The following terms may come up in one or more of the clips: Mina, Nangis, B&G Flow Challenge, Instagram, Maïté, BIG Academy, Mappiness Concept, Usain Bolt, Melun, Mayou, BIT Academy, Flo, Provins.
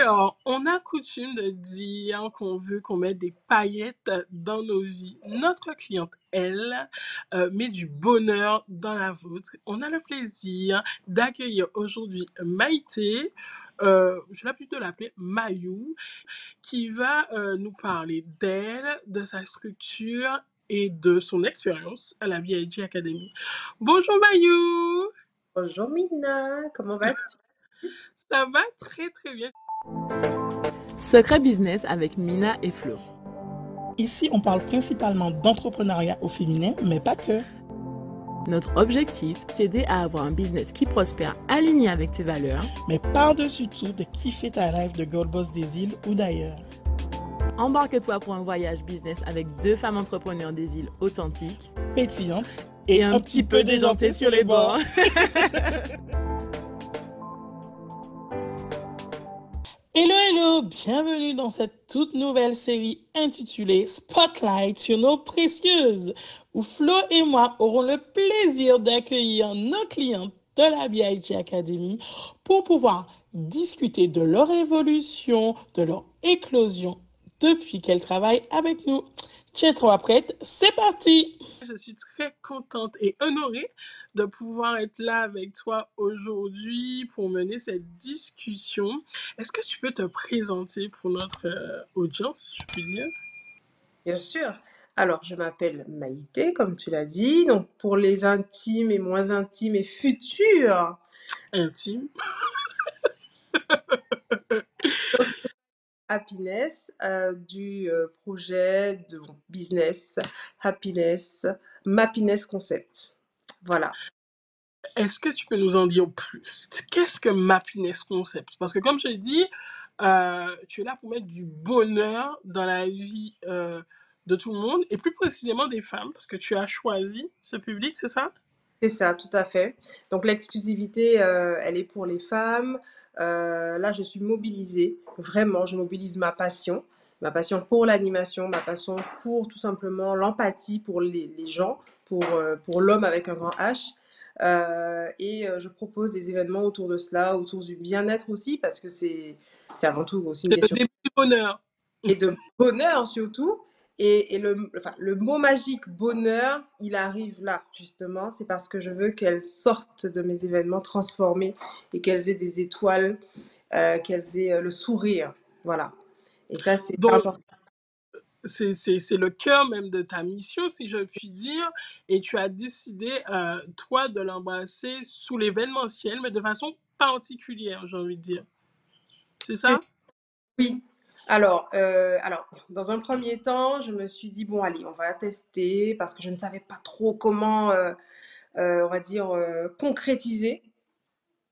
Alors, on a coutume de dire qu'on veut qu'on mette des paillettes dans nos vies. Notre cliente, elle, met du bonheur dans la vôtre. On a le plaisir d'accueillir aujourd'hui Maïté, j'ai l'habitude de l'appeler Mayou, qui va nous parler d'elle, de sa structure et de son expérience à la B&G Academy. Bonjour Mayou! Bonjour Mina, comment vas-tu? Ça va très très bien. Secret Business avec Mina et Flo. Ici, on parle principalement d'entrepreneuriat au féminin, mais pas que. Notre objectif, t'aider à avoir un business qui prospère, aligné avec tes valeurs. Mais par-dessus tout, de kiffer ta life de girl boss des îles ou d'ailleurs. Embarque-toi pour un voyage business avec deux femmes entrepreneurs des îles authentiques, pétillantes et un petit peu déjantées sur les bords. Hello, hello! Bienvenue dans cette toute nouvelle série intitulée Spotlight sur nos précieuses, où Flo et moi aurons le plaisir d'accueillir nos clientes de la BIT Academy pour pouvoir discuter de leur évolution, de leur éclosion depuis qu'elles travaillent avec nous. Tiens-toi prête, c'est parti! Je suis très contente et honorée de pouvoir être là avec toi aujourd'hui pour mener cette discussion. Est-ce que tu peux te présenter pour notre audience, je peux dire? Bien sûr. Alors, je m'appelle Maïté, comme tu l'as dit. Donc, pour les intimes et moins intimes et futurs. Intimes. Happiness, du projet de business, Mappiness Concept. Voilà. Est-ce que tu peux nous en dire plus? Qu'est-ce que Mappiness Concept? Parce que comme je l'ai dit, tu es là pour mettre du bonheur dans la vie de tout le monde, et plus précisément des femmes, parce que tu as choisi ce public, c'est ça? C'est ça, tout à fait. Donc l'exclusivité, elle est pour les femmes. Là, je suis mobilisée, vraiment, je mobilise ma passion pour l'animation, ma passion pour tout simplement l'empathie pour les gens, pour l'homme avec un grand H. Et je propose des événements autour de cela, autour du bien-être aussi, parce que c'est avant tout aussi une question de bonheur. Et de bonheur surtout. Et le mot magique bonheur, il arrive là, justement. C'est parce que je veux qu'elles sortent de mes événements transformées et qu'elles aient des étoiles, qu'elles aient le sourire. Voilà. Et ça, c'est important. C'est le cœur même de ta mission, si je puis dire. Et tu as décidé, toi, de l'embrasser sous l'événementiel, mais de façon particulière, j'ai envie de dire. C'est ça? Oui. Alors, dans un premier temps, je me suis dit, bon, allez, on va tester, parce que je ne savais pas trop comment, on va dire, concrétiser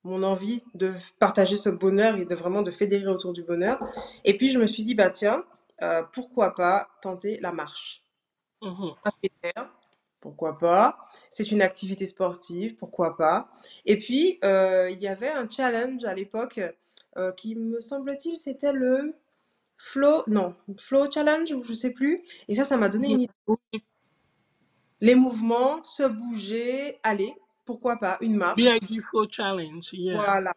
mon envie de partager ce bonheur et de vraiment de fédérer autour du bonheur. Et puis, je me suis dit, bah tiens, pourquoi pas tenter la marche. Pourquoi pas? C'est une activité sportive, pourquoi pas? Et puis, il y avait un challenge à l'époque qui, me semble-t-il, c'était le... Flow Challenge, je ne sais plus. Et ça m'a donné une idée. Les mouvements, se bouger, aller, pourquoi pas, une marche. B&G Flow Challenge, yeah. Voilà.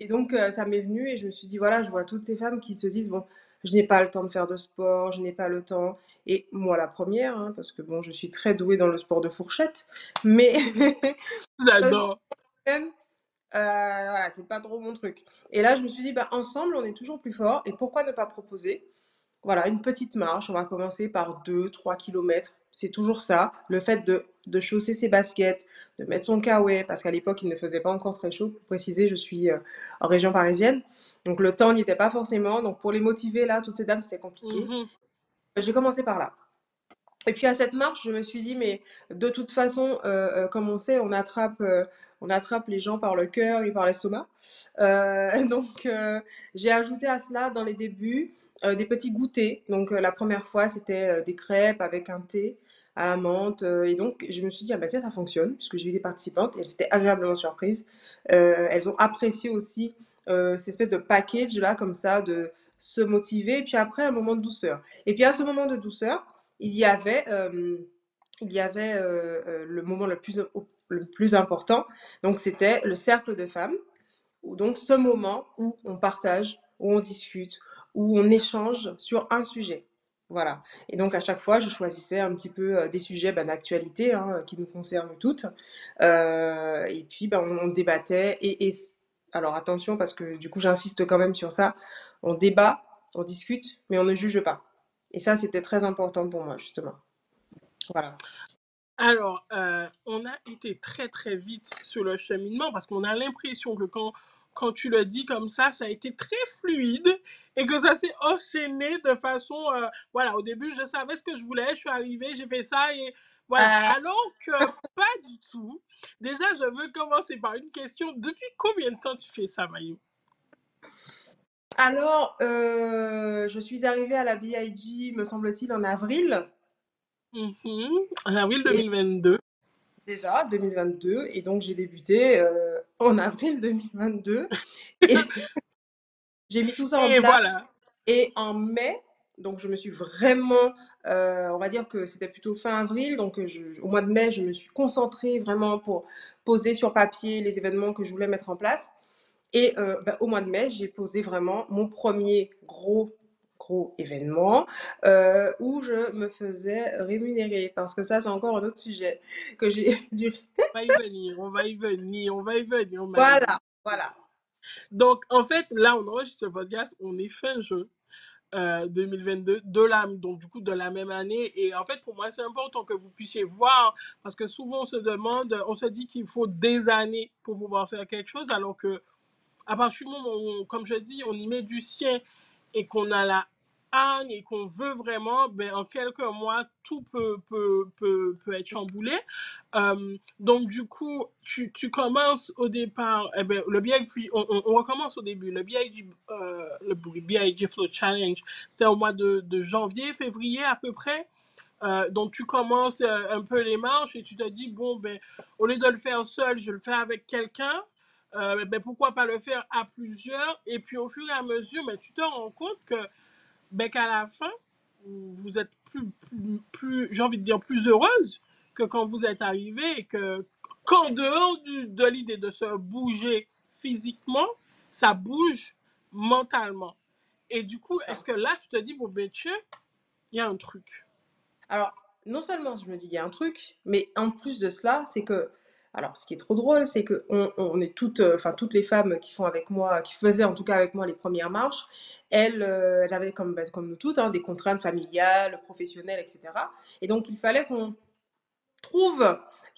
Et donc, ça m'est venu et je me suis dit, voilà, je vois toutes ces femmes qui se disent, bon, je n'ai pas le temps de faire de sport, je n'ai pas le temps. Et moi, la première, hein, parce que bon, je suis très douée dans le sport de fourchette, mais... J'adore. Voilà, c'est pas trop mon truc. Et là, je me suis dit, bah, ensemble, on est toujours plus fort. Et pourquoi ne pas proposer, voilà, une petite marche. On va commencer par 2-3 kilomètres. C'est toujours ça. Le fait de chausser ses baskets, de mettre son kawaii, parce qu'à l'époque, il ne faisait pas encore très chaud. Pour préciser, je suis en région parisienne. Donc, le temps n'y était pas forcément. Donc, pour les motiver, là, toutes ces dames, c'était compliqué. J'ai commencé par là. Et puis, à cette marche, je me suis dit, mais de toute façon, comme on sait, on attrape les gens par le cœur et par l'estomac. Donc, j'ai ajouté à cela, dans les débuts, des petits goûters. Donc, la première fois, c'était des crêpes avec un thé à la menthe. Et donc, je me suis dit, ah bah tiens, ça fonctionne, puisque j'ai eu des participantes. Et elles étaient agréablement surprises. Elles ont apprécié aussi cette espèce de package-là, comme ça, de se motiver. Et puis après, un moment de douceur. Et puis, à ce moment de douceur, il y avait le moment le plus important, donc c'était le cercle de femmes, donc ce moment où on partage où on discute, où on échange sur un sujet. Voilà. Et donc, à chaque fois, je choisissais un petit peu des sujets d'actualité qui nous concernent toutes. Et puis, on débattait. Et alors, attention, parce que du coup, j'insiste quand même sur ça. On débat, on discute, mais on ne juge pas. Et ça, c'était très important pour moi, justement. Voilà. Alors, on a été très, très vite sur le cheminement parce qu'on a l'impression que quand tu le dis comme ça, ça a été très fluide et que ça s'est enchaîné de façon... voilà, au début, je savais ce que je voulais, je suis arrivée, j'ai fait ça et voilà. Alors que pas du tout. Déjà, je veux commencer par une question. Depuis combien de temps tu fais ça, Mayou? Alors, je suis arrivée à la BIG, me semble-t-il, en avril. En avril 2022. C'est ça, 2022. Et donc, j'ai débuté... en avril 2022, et j'ai mis tout ça en place. Voilà. Et en mai, donc je me suis vraiment, on va dire que c'était plutôt fin avril, donc au mois de mai, je me suis concentrée vraiment pour poser sur papier les événements que je voulais mettre en place. Et au mois de mai, j'ai posé vraiment mon premier gros événement où je me faisais rémunérer, parce que ça, c'est encore un autre sujet que j'ai dû... On va y venir. Voilà. Donc, en fait, là, on enregistre ce podcast, on est fin juin 2022, de la même année. Et en fait, pour moi, c'est important que vous puissiez voir, parce que souvent, on se dit qu'il faut des années pour pouvoir faire quelque chose, alors que, à partir du moment où, comme je dis, on y met du sien et qu'on a la et qu'on veut vraiment, en quelques mois, tout peut être chamboulé. Donc, du coup, tu commences au départ, le BIG, on recommence au début. Le BIG Flow Challenge, c'était au mois de janvier, février à peu près. Donc, tu commences un peu les marches et tu te dis, au lieu de le faire seul, je le fais avec quelqu'un. Pourquoi pas le faire à plusieurs? Et puis, au fur et à mesure, tu te rends compte qu'à la fin, vous êtes plus, j'ai envie de dire, plus heureuse que quand vous êtes arrivée et qu'en dehors de l'idée de se bouger physiquement, ça bouge mentalement. Et du coup, est-ce que là, tu te dis, il y a un truc? Alors, non seulement je me dis, il y a un truc, mais en plus de cela, c'est que, alors, ce qui est trop drôle, c'est que on est toutes les femmes qui faisaient en tout cas avec moi les premières marches, elles avaient comme nous toutes des contraintes familiales, professionnelles, etc. Et donc il fallait qu'on trouve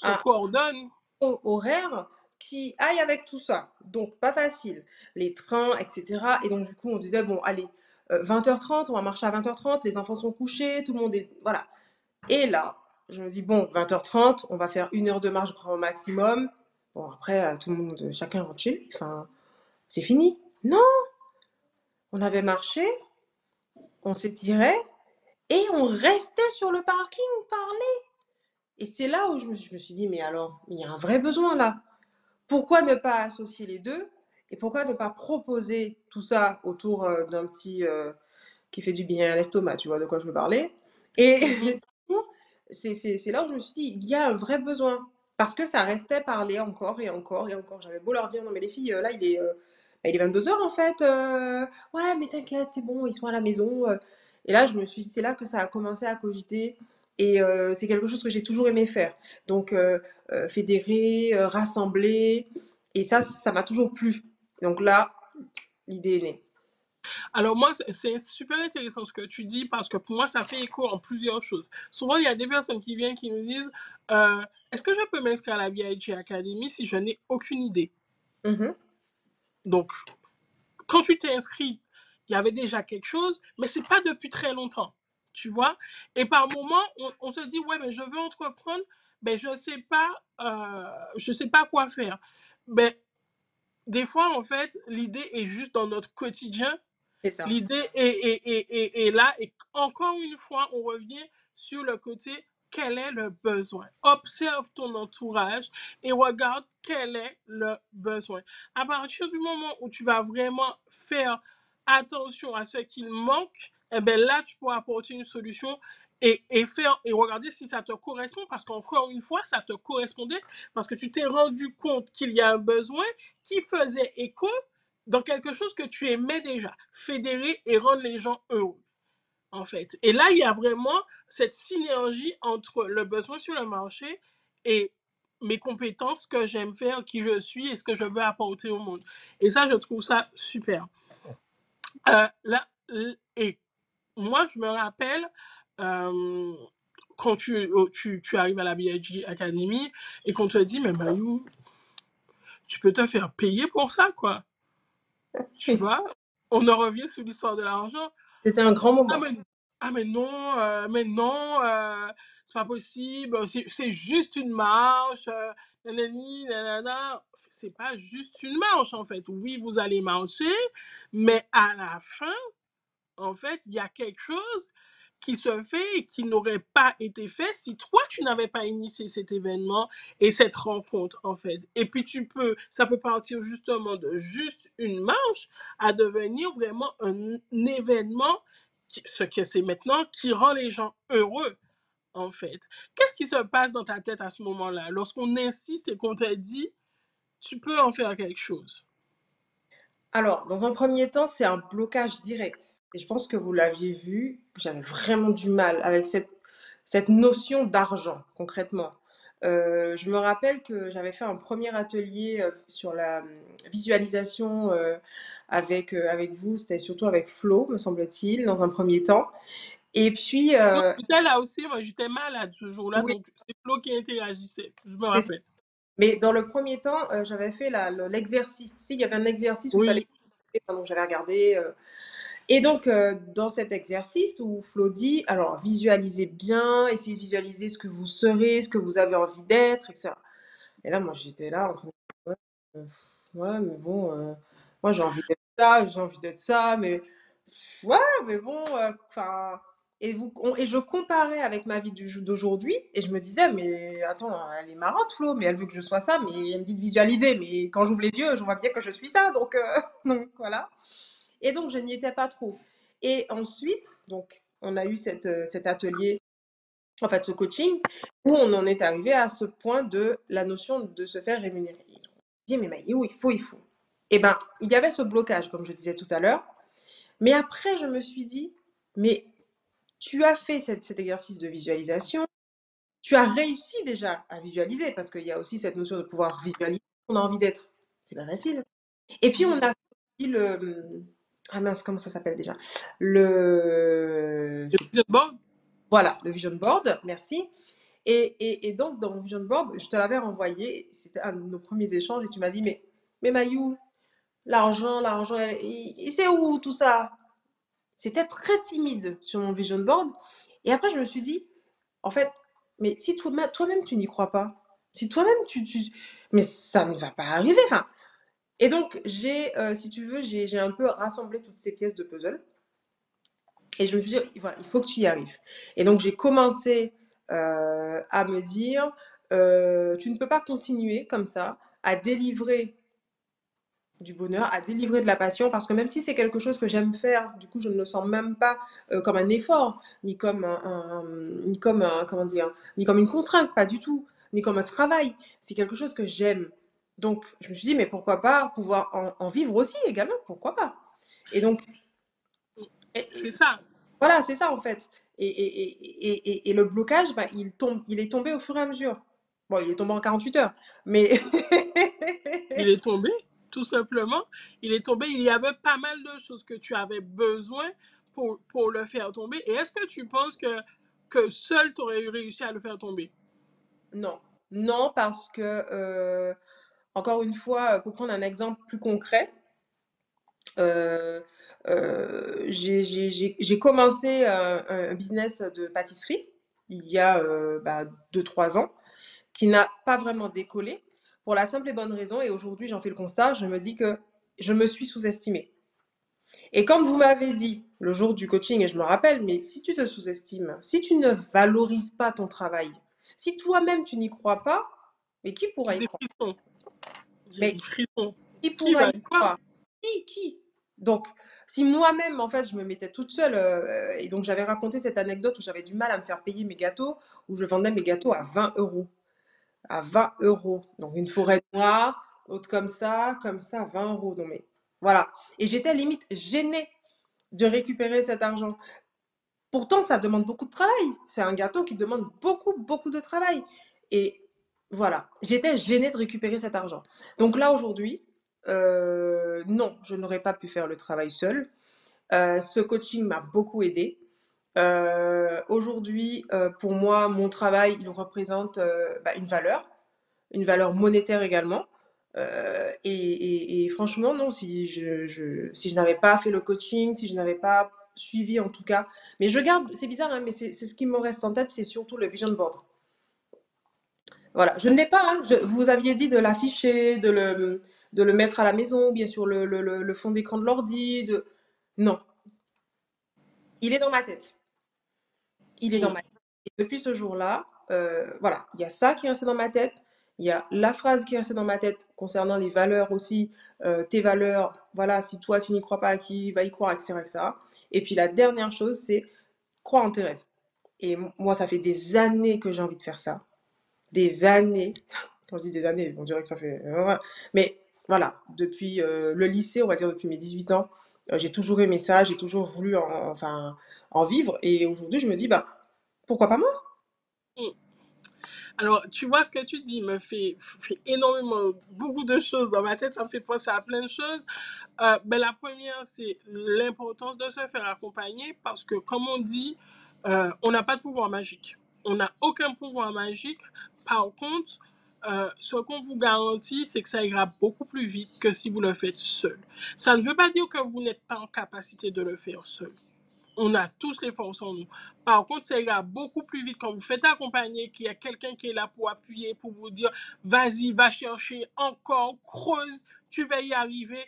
un coordonne horaire qui aille avec tout ça. Donc pas facile, les trains, etc. Et donc du coup on disait allez 20h30, on va marcher à 20h30, les enfants sont couchés, tout le monde est voilà. Et là je me dis, 20h30, on va faire 1 heure de marche grand maximum. Bon, après, tout le monde, chacun rentre chez lui. Enfin, c'est fini. Non! On avait marché, on s'étirait et on restait sur le parking, on parlait. Et c'est là où je me suis dit, mais alors, il y a un vrai besoin là. Pourquoi ne pas associer les deux? Et pourquoi ne pas proposer tout ça autour d'un petit qui fait du bien à l'estomac, tu vois de quoi je veux parler? Et... C'est là où je me suis dit, il y a un vrai besoin. Parce que ça restait parler encore et encore et encore. J'avais beau leur dire, non mais les filles, là il est 22h en fait. Ouais mais t'inquiète, c'est bon, ils sont à la maison. Et là c'est là que ça a commencé à cogiter. Et c'est quelque chose que j'ai toujours aimé faire. Donc fédérer, rassembler. Et ça m'a toujours plu. Donc là, l'idée est née. Alors moi, c'est super intéressant ce que tu dis parce que pour moi, ça fait écho en plusieurs choses. Souvent, il y a des personnes qui viennent qui nous disent « Est-ce que je peux m'inscrire à la BIT Academy si je n'ai aucune idée ?» Donc, quand tu t'es inscrit, il y avait déjà quelque chose, mais ce n'est pas depuis très longtemps, tu vois. Et par moment, on se dit « Ouais, mais je veux entreprendre, je ne sais pas quoi faire. » Des fois, en fait, l'idée est juste dans notre quotidien. C'est ça. L'idée est là. Et encore une fois, on revient sur le côté, quel est le besoin? Observe ton entourage et regarde quel est le besoin. À partir du moment où tu vas vraiment faire attention à ce qu'il manque, là, tu pourras apporter une solution et regarder si ça te correspond, parce qu'encore une fois, ça te correspondait, parce que tu t'es rendu compte qu'il y a un besoin qui faisait écho dans quelque chose que tu aimais déjà, fédérer et rendre les gens heureux, en fait. Et là, il y a vraiment cette synergie entre le besoin sur le marché et mes compétences que j'aime faire, qui je suis et ce que je veux apporter au monde. Et ça, je trouve ça super. Et moi, je me rappelle, quand tu arrives à la BIG Academy et qu'on te dit, mais Mayou, tu peux te faire payer pour ça, quoi. Tu vois, on en revient sur l'histoire de l'argent. C'était un grand moment. Ah mais non, c'est pas possible, c'est juste une marche, nanani, nanana. C'est pas juste une marche, en fait. Oui, vous allez marcher, mais à la fin, en fait, il y a quelque chose qui se fait et qui n'aurait pas été fait si toi, tu n'avais pas initié cet événement et cette rencontre, en fait. Et puis, ça peut partir justement de juste une marche à devenir vraiment un événement, ce que c'est maintenant, qui rend les gens heureux, en fait. Qu'est-ce qui se passe dans ta tête à ce moment-là, lorsqu'on insiste et qu'on t'a dit, tu peux en faire quelque chose? Alors, dans un premier temps, c'est un blocage direct. Et je pense que vous l'aviez vu, j'avais vraiment du mal avec cette notion d'argent, concrètement. Je me rappelle que j'avais fait un premier atelier sur la visualisation avec vous, c'était surtout avec Flo, me semble-t-il, dans un premier temps. Et puis... J'étais là aussi, moi j'étais malade ce jour-là, oui. Donc c'est Flo qui interagissait, je me rappelle. Mais dans le premier temps, j'avais fait l'exercice. Si, il y avait un exercice où il fallait... Enfin, donc j'avais regardé... Et donc, dans cet exercice où Flo dit, alors visualisez bien, essayez de visualiser ce que vous serez, ce que vous avez envie d'être, etc. Et là, moi, j'étais là en train de dire, ouais, mais bon, moi, j'ai envie d'être ça, mais ouais, mais bon, enfin... Et je comparais avec ma vie d'aujourd'hui et je me disais, mais attends, elle est marrante Flo, mais elle veut que je sois ça, mais elle me dit de visualiser, mais quand j'ouvre les yeux, je vois bien que je suis ça, donc voilà. Et donc, je n'y étais pas trop. Et ensuite, donc, on a eu cet atelier, en fait, ce coaching, où on en est arrivé à ce point de la notion de se faire rémunérer. Et on dit, mais Mayou, il faut. Eh bien, il y avait ce blocage, comme je disais tout à l'heure. Mais après, je me suis dit, mais tu as fait cet exercice de visualisation, tu as réussi déjà à visualiser, parce qu'il y a aussi cette notion de pouvoir visualiser ce qu'on a envie d'être. C'est pas facile. Et puis, on a fait le... Ah mince, comment ça s'appelle déjà? Le vision board. Voilà, le vision board, merci. Et donc, dans le vision board, je te l'avais renvoyé, c'était un de nos premiers échanges, et tu m'as dit, mais Mayou, l'argent, c'est où tout ça? C'était très timide sur mon vision board. Et après, je me suis dit, en fait, mais si toi-même, tu n'y crois pas, si toi-même, mais ça ne va pas arriver, enfin... Et donc, si tu veux, j'ai un peu rassemblé toutes ces pièces de puzzle. Et je me suis dit, voilà, il faut que tu y arrives. Et donc, j'ai commencé à me dire, tu ne peux pas continuer comme ça à délivrer du bonheur, à délivrer de la passion, parce que même si c'est quelque chose que j'aime faire, du coup, je ne le sens même pas comme un effort, ni comme ni comme une contrainte, pas du tout, ni comme un travail. C'est quelque chose que j'aime. Donc, je me suis dit, mais pourquoi pas pouvoir en vivre aussi également, pourquoi pas? Et donc... C'est ça. Voilà, c'est ça en fait. Et le blocage, bah, il est tombé au fur et à mesure. Bon, il est tombé en 48 heures, mais... Il est tombé, tout simplement. Il est tombé, il y avait pas mal de choses que tu avais besoin pour le faire tomber. Et est-ce que tu penses que seul tu aurais réussi à le faire tomber? Non. Non, parce que... Encore une fois, pour prendre un exemple plus concret, j'ai commencé un business de pâtisserie il y a 2-3 ans, qui n'a pas vraiment décollé pour la simple et bonne raison, et aujourd'hui j'en fais le constat, je me dis que je me suis sous-estimée. Et comme vous m'avez dit le jour du coaching, et je me rappelle, mais si tu te sous-estimes, si tu ne valorises pas ton travail, si toi-même tu n'y crois pas, mais qui pourrait y croire? Mais qui pourrait y croire? Qui? Donc, si moi-même, en fait, je me mettais toute seule, et donc j'avais raconté cette anecdote où j'avais du mal à me faire payer mes gâteaux, où je vendais mes gâteaux à 20 euros. À 20 euros. Donc, une forêt noire, autre comme ça, 20 euros. Non, mais Voilà. Et j'étais limite gênée de récupérer cet argent. Pourtant, ça demande beaucoup de travail. C'est un gâteau qui demande beaucoup, beaucoup de travail. Et voilà, j'étais gênée de récupérer cet argent. Donc là, aujourd'hui, non, je n'aurais pas pu faire le travail seule. Ce coaching m'a beaucoup aidée. Aujourd'hui, pour moi, mon travail, il représente une valeur monétaire également. Et franchement, non, si je n'avais pas fait le coaching, si je n'avais pas suivi en tout cas, mais je garde, c'est bizarre, hein, mais c'est ce qui me reste en tête, c'est surtout le vision board. Voilà, je ne l'ai pas, hein, vous aviez dit de l'afficher, de le mettre à la maison, bien sûr le fond d'écran de l'ordi, non. Il est dans ma tête. Il est dans ma tête. Et depuis ce jour-là, voilà, il y a ça qui est resté dans ma tête. Il y a la phrase qui est restée dans ma tête concernant les valeurs aussi, tes valeurs, voilà, si toi tu n'y crois pas, qui va y croire, etc., etc. Et puis la dernière chose, c'est crois en tes rêves. Et moi, ça fait des années que j'ai envie de faire ça. Des années. Quand je dis des années, on dirait que ça fait... Mais voilà, depuis le lycée, on va dire depuis mes 18 ans, j'ai toujours aimé ça, j'ai toujours voulu en vivre. Et aujourd'hui, je me dis, bah, pourquoi pas moi? Alors, tu vois, ce que tu dis me fait énormément, beaucoup de choses dans ma tête, ça me fait penser à plein de choses. La première, c'est l'importance de se faire accompagner parce que, comme on dit, on n'a pas de pouvoir magique. On n'a aucun pouvoir magique. Par contre, ce qu'on vous garantit, c'est que ça ira beaucoup plus vite que si vous le faites seul. Ça ne veut pas dire que vous n'êtes pas en capacité de le faire seul. On a tous les forces en nous. Par contre, ça ira beaucoup plus vite quand vous faites accompagner, qu'il y a quelqu'un qui est là pour appuyer, pour vous dire « Vas-y, va chercher encore, creuse, tu vas y arriver. »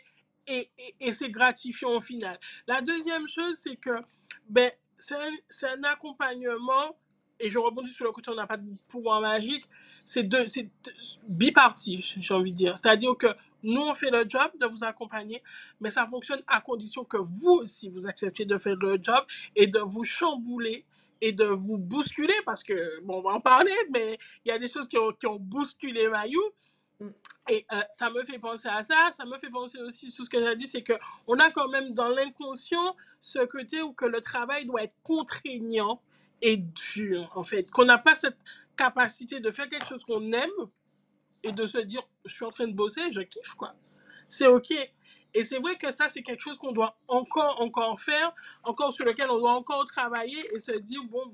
Et c'est gratifiant au final. La deuxième chose, c'est que c'est un accompagnement, et je rebondis sur le côté, on n'a pas de pouvoir magique, c'est bipartie, j'ai envie de dire. C'est-à-dire que nous, on fait le job de vous accompagner, mais ça fonctionne à condition que vous aussi, vous acceptiez de faire le job et de vous chambouler et de vous bousculer, parce que, bon, on va en parler, mais il y a des choses qui ont bousculé Mayou. Et ça me fait penser à ça. Ça me fait penser aussi, tout ce que j'ai dit, c'est qu'on a quand même dans l'inconscient ce côté où que le travail doit être contraignant et dur, en fait. Qu'on n'a pas cette capacité de faire quelque chose qu'on aime, et de se dire, je suis en train de bosser, je kiffe, quoi. C'est OK. Et c'est vrai que ça, c'est quelque chose qu'on doit encore faire, encore sur lequel on doit encore travailler et se dire, bon,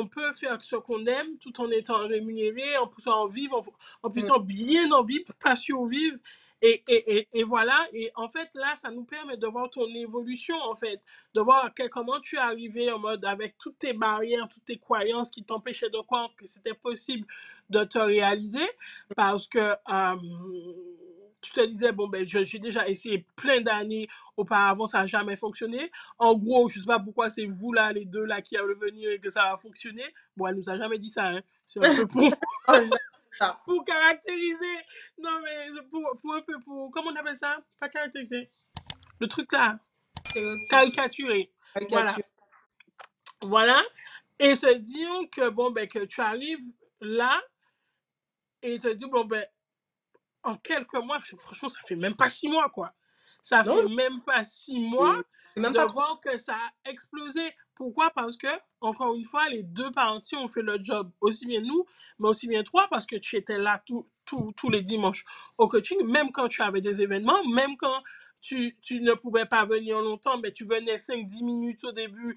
on peut faire ce qu'on aime tout en étant rémunéré, en poussant en vivre, en puissant bien en vivre, pas survivre. Et voilà. Et en fait, là, ça nous permet de voir ton évolution, en fait. De voir comment tu es arrivé en mode avec toutes tes barrières, toutes tes croyances qui t'empêchaient de croire que c'était possible de te réaliser. Parce que tu te disais, bon, j'ai déjà essayé plein d'années auparavant, ça n'a jamais fonctionné. En gros, je ne sais pas pourquoi c'est vous, là, les deux, là, qui allez venir et que ça va fonctionner. Bon, elle ne nous a jamais dit ça, hein. C'est un peu pour... Pour caractériser, non mais pour un peu, pour, comment on appelle ça? Pas caractériser, le truc là, caricaturer, voilà, et se dire que que tu arrives là, et te dire en quelques mois, franchement ça fait même pas 6 mois quoi, ça non. Fait même pas 6 mois même de voir que ça a explosé. Pourquoi? Parce que, encore une fois, les deux parties ont fait le job. Aussi bien nous, mais aussi bien toi, parce que tu étais là tous les dimanches au coaching, même quand tu avais des événements, même quand tu ne pouvais pas venir longtemps, mais tu venais 5-10 minutes au début,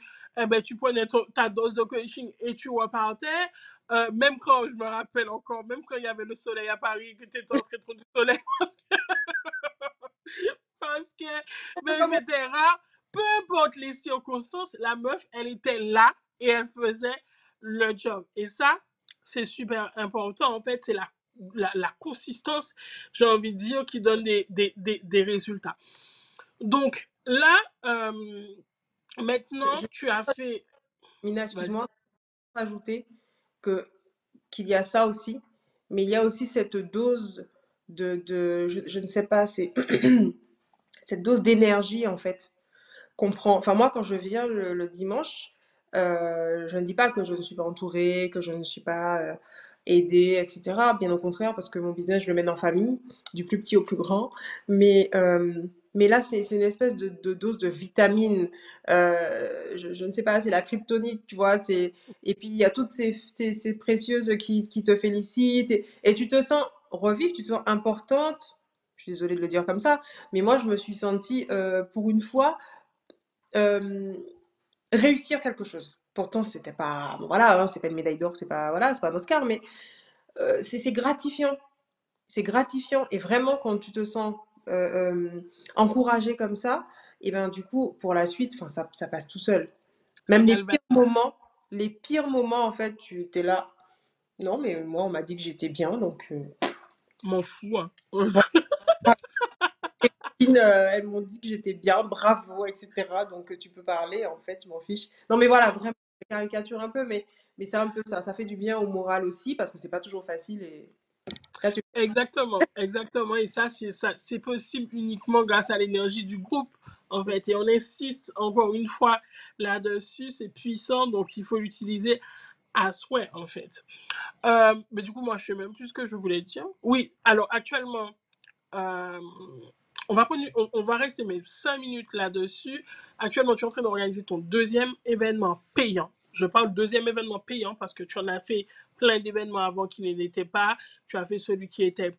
tu prenais ta dose de coaching et tu repartais. Même quand, je me rappelle encore, même quand il y avait le soleil à Paris, que tu étais en train de prendre du soleil, parce que c'était rare. Peu importe les circonstances, la meuf, elle était là et elle faisait le job. Et ça, c'est super important. En fait, c'est la consistance, j'ai envie de dire, qui donne des résultats. Donc là, maintenant, tu as fait... Mina, excuse-moi, je vais ajouter qu'il y a ça aussi, mais il y a aussi cette dose je ne sais pas, c'est cette dose d'énergie, en fait. Enfin, moi, quand je viens le dimanche, je ne dis pas que je ne suis pas entourée, que je ne suis pas aider, etc. Bien au contraire, parce que mon business, je le mène en famille, du plus petit au plus grand. Mais là, c'est une espèce de dose de vitamine. Je ne sais pas, c'est la kryptonite, tu vois. Et puis, il y a toutes ces précieuses qui te félicitent. Et tu te sens revivre, tu te sens importante. Je suis désolée de le dire comme ça. Mais moi, je me suis sentie, pour une fois, réussir quelque chose. Pourtant, c'était pas... Bon, voilà, hein, c'est pas une médaille d'or, c'est pas, voilà, c'est pas un Oscar, mais c'est gratifiant. C'est gratifiant. Et vraiment, quand tu te sens... encouragé comme ça, et ben du coup pour la suite, enfin ça passe tout seul. Même les pires moments en fait, tu t'es là. Non mais moi on m'a dit que j'étais bien donc. M'en fous. Hein. Elles m'ont dit que j'étais bien, bravo, etc. Donc tu peux parler en fait, je m'en fiche. Non mais voilà vraiment caricature un peu, mais c'est un peu ça. Ça fait du bien au moral aussi parce que c'est pas toujours facile et. Exactement, exactement. Et ça, c'est possible uniquement grâce à l'énergie du groupe, en fait. Et on insiste encore une fois là-dessus, c'est puissant, donc il faut l'utiliser à souhait, en fait. Mais du coup, moi, je sais même plus ce que je voulais dire. Oui, alors actuellement, on va rester mes 5 minutes là-dessus. Actuellement, tu es en train d'organiser ton deuxième événement payant. Je parle deuxième événement payant parce que tu en as fait plein d'événements avant qui ne l'étaient pas. Tu as fait celui qui était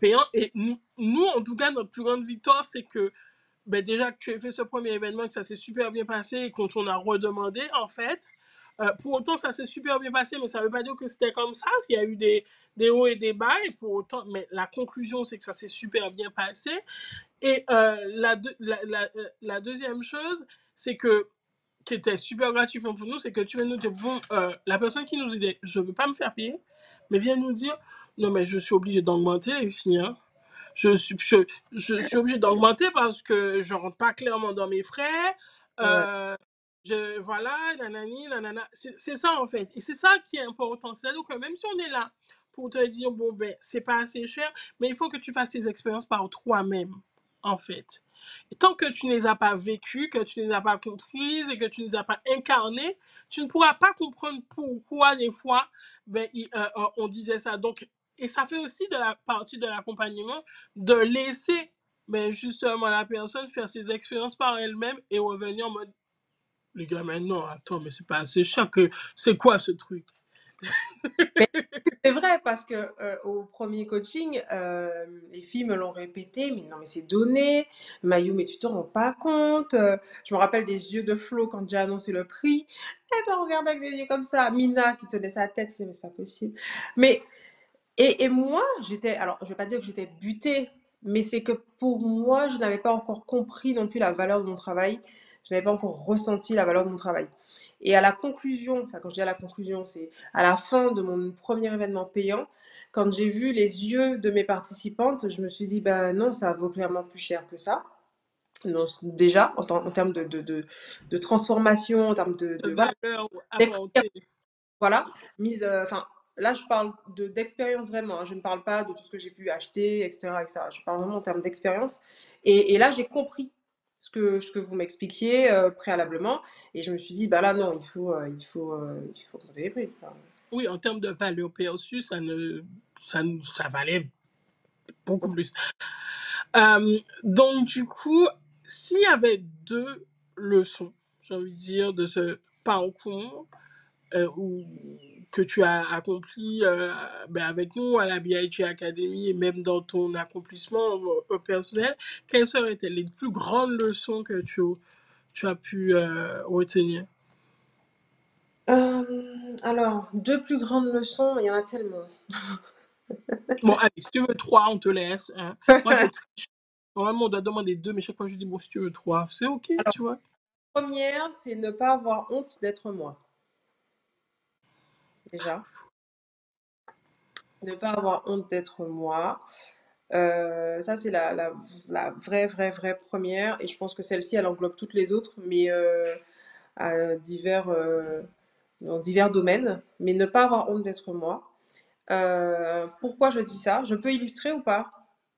payant. Et nous, en tout cas, notre plus grande victoire, c'est que ben déjà que tu as fait ce premier événement, que ça s'est super bien passé et qu'on t'en a redemandé, en fait. Pour autant, ça s'est super bien passé, mais ça ne veut pas dire que c'était comme ça. Il y a eu des hauts et des bas. Et pour autant, mais la conclusion, c'est que ça s'est super bien passé. Et la deuxième chose, c'est que qui était super gratifiant pour nous, c'est que tu viens nous dire, bon, la personne qui nous aidait, je ne veux pas me faire payer, mais vient nous dire, non, mais je suis obligée d'augmenter les filles, hein. Je suis obligée d'augmenter parce que je ne rentre pas clairement dans mes frais, ouais. Voilà, nanani, nanana, c'est ça en fait, et c'est ça qui est important, c'est-à-dire que même si on est là pour te dire, bon, ben, c'est pas assez cher, mais il faut que tu fasses tes expériences par toi-même, en fait. Et tant que tu ne les as pas vécues, que tu ne les as pas comprises et que tu ne les as pas incarnées, tu ne pourras pas comprendre pourquoi des fois on disait ça. Donc, et ça fait aussi de la partie de l'accompagnement de laisser justement la personne faire ses expériences par elle-même et revenir en mode « Les gars, maintenant, attends, mais c'est pas assez cher que... C'est quoi ce truc ?» C'est vrai parce que au premier coaching, les filles me l'ont répété, mais non mais c'est donné, Mayou mais tu te rends pas compte. Je me rappelle des yeux de Flo quand j'ai annoncé le prix. Eh ben regarde avec des yeux comme ça, Mina qui tenait sa tête, c'est mais c'est pas possible. Mais et moi j'étais, alors je vais pas dire que j'étais butée, mais c'est que pour moi je n'avais pas encore compris non plus la valeur de mon travail, je n'avais pas encore ressenti la valeur de mon travail. Et à la conclusion, enfin quand je dis à la conclusion, c'est à la fin de mon premier événement payant, quand j'ai vu les yeux de mes participantes, je me suis dit, ben non, ça vaut clairement plus cher que ça. Donc, déjà, en termes de transformation, en termes de valeur, voilà, mise, enfin là je parle d'expérience vraiment, hein, je ne parle pas de tout ce que j'ai pu acheter, etc., etc. Je parle vraiment en termes d'expérience. Et là j'ai compris ce que vous m'expliquiez préalablement, et je me suis dit, bah là non, il faut trouver des prix. Enfin... Oui, en termes de valeur perçue, ça valait beaucoup plus. Donc, du coup, s'il y avait deux leçons, j'ai envie de dire, de ce parcours que tu as accompli avec nous à la BIT Academy et même dans ton accomplissement personnel, quelles seraient-elles les plus grandes leçons que tu as pu retenir? Alors, deux plus grandes leçons, il y en a tellement. Bon, allez, si tu veux trois, on te laisse. Hein. Moi, je triche. Normalement, on doit demander deux, mais chaque fois, je dis, bon, si tu veux trois, c'est OK, alors, tu vois. La première, c'est ne pas avoir honte d'être moi. Déjà, ne pas avoir honte d'être moi, ça c'est la vraie première, et je pense que celle-ci elle englobe toutes les autres, mais dans divers domaines, mais ne pas avoir honte d'être moi. Pourquoi je dis ça? Je peux illustrer ou pas?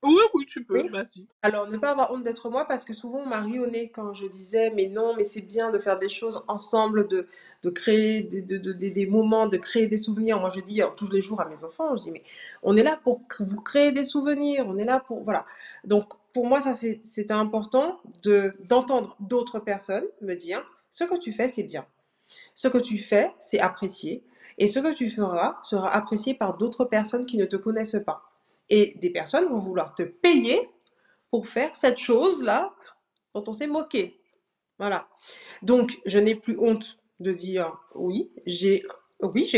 Oui, tu peux, oui. Vas-y. Alors, ne pas avoir honte d'être moi, parce que souvent, on m'a ri au nez quand je disais, mais non, mais c'est bien de faire des choses ensemble, de créer des moments, de créer des souvenirs. Moi, je dis tous les jours à mes enfants, je dis, mais on est là pour vous créer des souvenirs, on est là pour... Voilà. Donc, pour moi, ça, c'est important d'entendre d'autres personnes me dire, ce que tu fais, c'est bien. Ce que tu fais, c'est apprécié. Et ce que tu feras sera apprécié par d'autres personnes qui ne te connaissent pas. Et des personnes vont vouloir te payer pour faire cette chose-là dont on s'est moqué. Voilà. Donc, je n'ai plus honte de dire oui, j'ai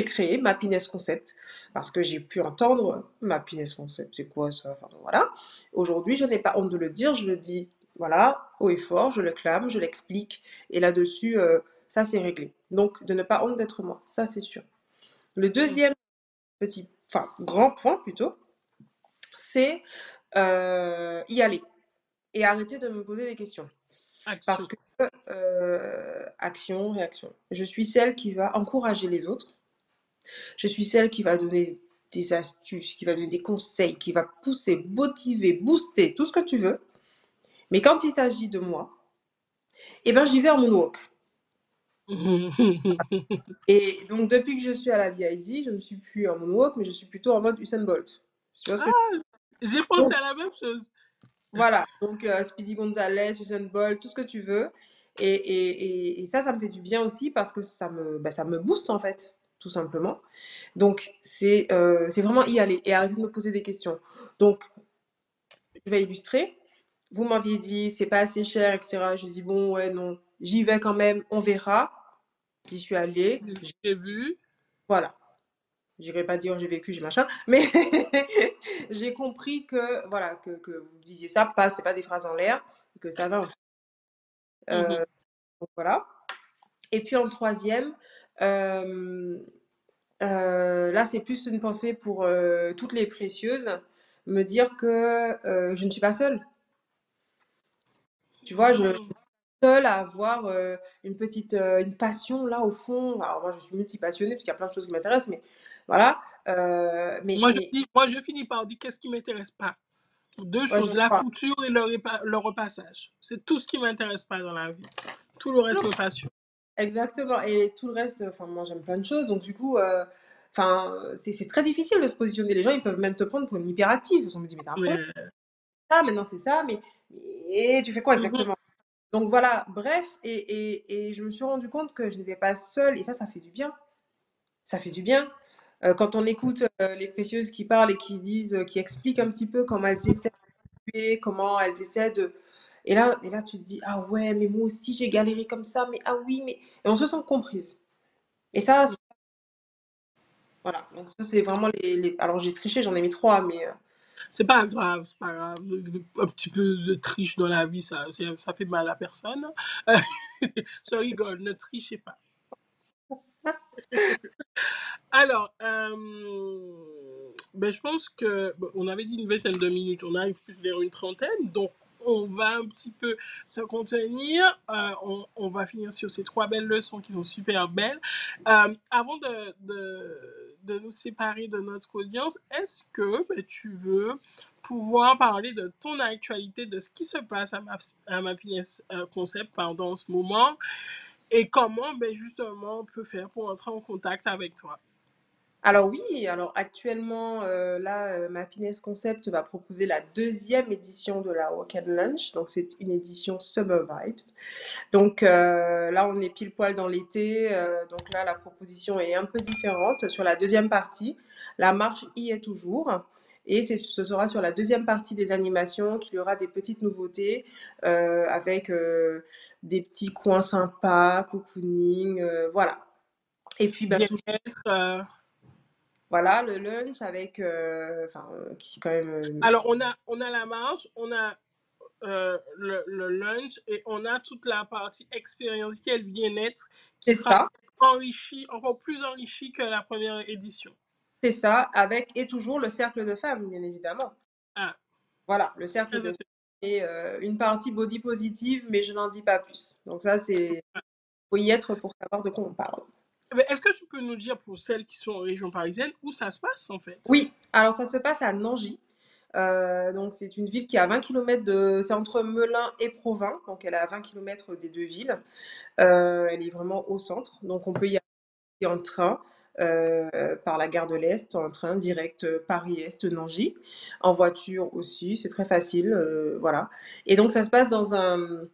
créé Mappiness Concept parce que j'ai pu entendre Mappiness Concept, c'est quoi ça? Enfin, voilà. Aujourd'hui, je n'ai pas honte de le dire, je le dis, voilà, haut et fort, je le clame, je l'explique. Et là-dessus, ça, c'est réglé. Donc, de ne pas honte d'être moi, ça, c'est sûr. Le deuxième grand point plutôt, c'est y aller et arrêter de me poser des questions. Action. Parce que action, réaction. Je suis celle qui va encourager les autres. Je suis celle qui va donner des astuces, qui va donner des conseils, qui va pousser, motiver, booster, tout ce que tu veux. Mais quand il s'agit de moi, eh ben, j'y vais en moonwalk. Et donc, depuis que je suis à la BIT, je ne suis plus en moonwalk, mais je suis plutôt en mode Usain Bolt. Tu vois ce que j'ai pensé à la même chose. Voilà, donc Speedy Gonzalez, Usain Bolt, tout ce que tu veux. Et ça me fait du bien aussi parce que ça me booste en fait, tout simplement. Donc, c'est vraiment y aller et arrêter de me poser des questions. Donc, je vais illustrer. Vous m'aviez dit, c'est pas assez cher, etc. Je dis, bon, ouais, non, j'y vais quand même, on verra. J'y suis allée. J'ai vu. Voilà. J'irai pas dire j'ai vécu, j'ai machin, mais j'ai compris que, voilà, que vous disiez ça, c'est pas des phrases en l'air, que ça va. Donc voilà. Et puis en troisième, là c'est plus une pensée pour toutes les précieuses, me dire que je ne suis pas seule. Tu vois, je suis seule à avoir une passion là au fond. Alors moi je suis multipassionnée parce qu'il y a plein de choses qui m'intéressent, mais voilà. Moi, je finis par dire qu'est-ce qui ne m'intéresse pas. Deux choses, la couture et le repassage. C'est tout ce qui ne m'intéresse pas dans la vie. Tout le reste me passionne. Exactement. Et tout le reste, moi, j'aime plein de choses. Donc, du coup, c'est très difficile de se positionner. Les gens, ils peuvent même te prendre pour une hyperactive. Ils me disent, mais t'as ça, maintenant, c'est ça. Mais et tu fais quoi exactement? Donc, voilà. Bref. Et je me suis rendu compte que je n'étais pas seule. Et ça fait du bien. Ça fait du bien. Quand on écoute les précieuses qui parlent et qui expliquent un petit peu comment elles essaient de tuer, comment elles essaient de... Et là, tu te dis, ah ouais, mais moi aussi, j'ai galéré comme ça, mais ah oui, mais... Et on se sent comprise. Et ça, voilà. Donc ça, c'est vraiment les... Alors, j'ai triché, j'en ai mis 3, mais... C'est pas grave, c'est pas grave. Un petit peu de triche dans la vie, ça fait mal à personne. Je rigole, ne trichez pas. Alors, je pense que on avait dit une vingtaine de minutes, on arrive plus vers une trentaine, donc on va un petit peu se contenir. On va finir sur ces 3 belles leçons qui sont super belles. Avant de nous séparer de notre audience, est-ce que tu veux pouvoir parler de ton actualité, de ce qui se passe à Mappiness Concept en ce moment? Et comment, justement, on peut faire pour entrer en contact avec toi? Alors oui, alors actuellement, Mappiness Concept va proposer la 2e édition de la Walk and Lunch. Donc, c'est une édition Summer Vibes. Donc, là, on est pile poil dans l'été. Donc là, la proposition est un peu différente. Sur la 2e partie, la marche y est toujours. Et ce sera sur la 2e partie des animations qu'il y aura des petites nouveautés avec des petits coins sympas, cocooning, voilà. Et puis, voilà, le lunch avec, qui quand même... Alors, on a la marche, on a le lunch et on a toute la partie expérientielle bien-être qui sera enrichie, encore plus enrichie que la première édition. C'est ça, avec et toujours le cercle de femmes, bien évidemment. Ah. Voilà, le cercle de femmes et une partie body positive, mais je n'en dis pas plus. Donc ça, c'est... faut y être pour savoir de quoi on parle. Est-ce que tu peux nous dire, pour celles qui sont en région parisienne, où ça se passe, en fait? Oui, alors ça se passe à Nangis. Donc c'est une ville qui est à 20 km de... C'est entre Melun et Provins, donc elle est à 20 km des deux villes. Elle est vraiment au centre, donc on peut y aller en train par la gare de l'Est, en train direct Paris-Est, Nangis. En voiture aussi, c'est très facile, voilà. Et donc ça se passe dans un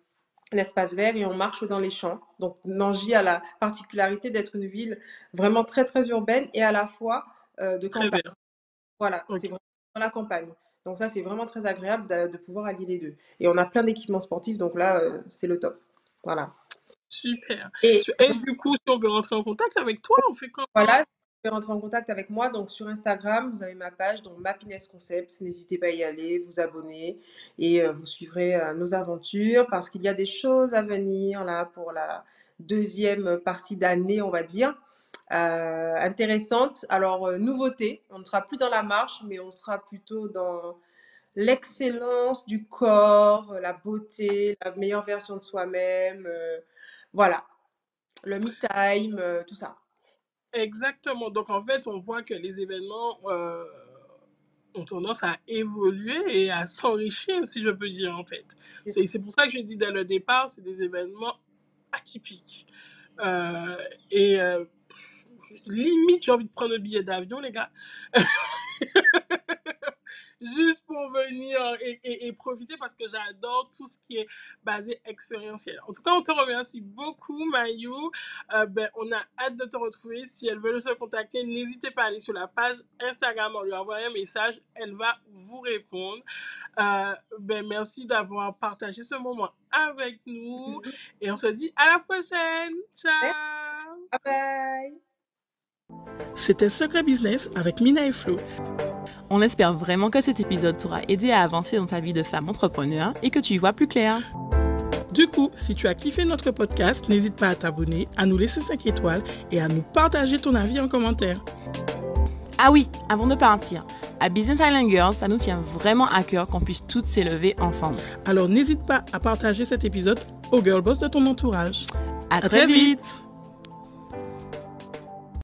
espace vert et on marche dans les champs. Donc Nangis a la particularité d'être une ville vraiment très très urbaine et à la fois de campagne. Voilà, okay. C'est vraiment dans la campagne. Donc ça c'est vraiment très agréable de pouvoir allier les deux. Et on a plein d'équipements sportifs, donc là c'est le top. Voilà. Super. Et du coup, si on veut rentrer en contact avec toi, on fait comment? Voilà, si on veut rentrer en contact avec moi, donc sur Instagram, vous avez ma page, donc Mappiness Concept. N'hésitez pas à y aller, vous abonner et vous suivrez nos aventures parce qu'il y a des choses à venir là pour la deuxième partie d'année, on va dire. Intéressante. Alors, nouveauté, on ne sera plus dans la marche, mais on sera plutôt dans l'excellence du corps, la beauté, la meilleure version de soi-même, voilà, le me time, tout ça. Exactement. Donc, en fait, on voit que les événements ont tendance à évoluer et à s'enrichir, si je peux dire, en fait. C'est pour ça que j'ai dit dès le départ, c'est des événements atypiques. Limite, j'ai envie de prendre le billet d'avion, les gars. Juste pour venir et profiter parce que j'adore tout ce qui est basé expérientiel. En tout cas, on te remercie beaucoup, Mayou. On a hâte de te retrouver. Si elles veulent se contacter, n'hésitez pas à aller sur la page Instagram, on lui envoie un message, elle va vous répondre. Merci d'avoir partagé ce moment avec nous et on se dit à la prochaine. Ciao. Bye bye. C'était Secret Business avec Mina et Flo. On espère vraiment que cet épisode t'aura aidé à avancer dans ta vie de femme entrepreneur et que tu y vois plus clair. Du coup, si tu as kiffé notre podcast, n'hésite pas à t'abonner, à nous laisser 5 étoiles et à nous partager ton avis en commentaire. Ah oui, avant de partir, à Business Island Girls, ça nous tient vraiment à cœur qu'on puisse toutes s'élever ensemble. Alors n'hésite pas à partager cet épisode aux girl boss de ton entourage. À très vite.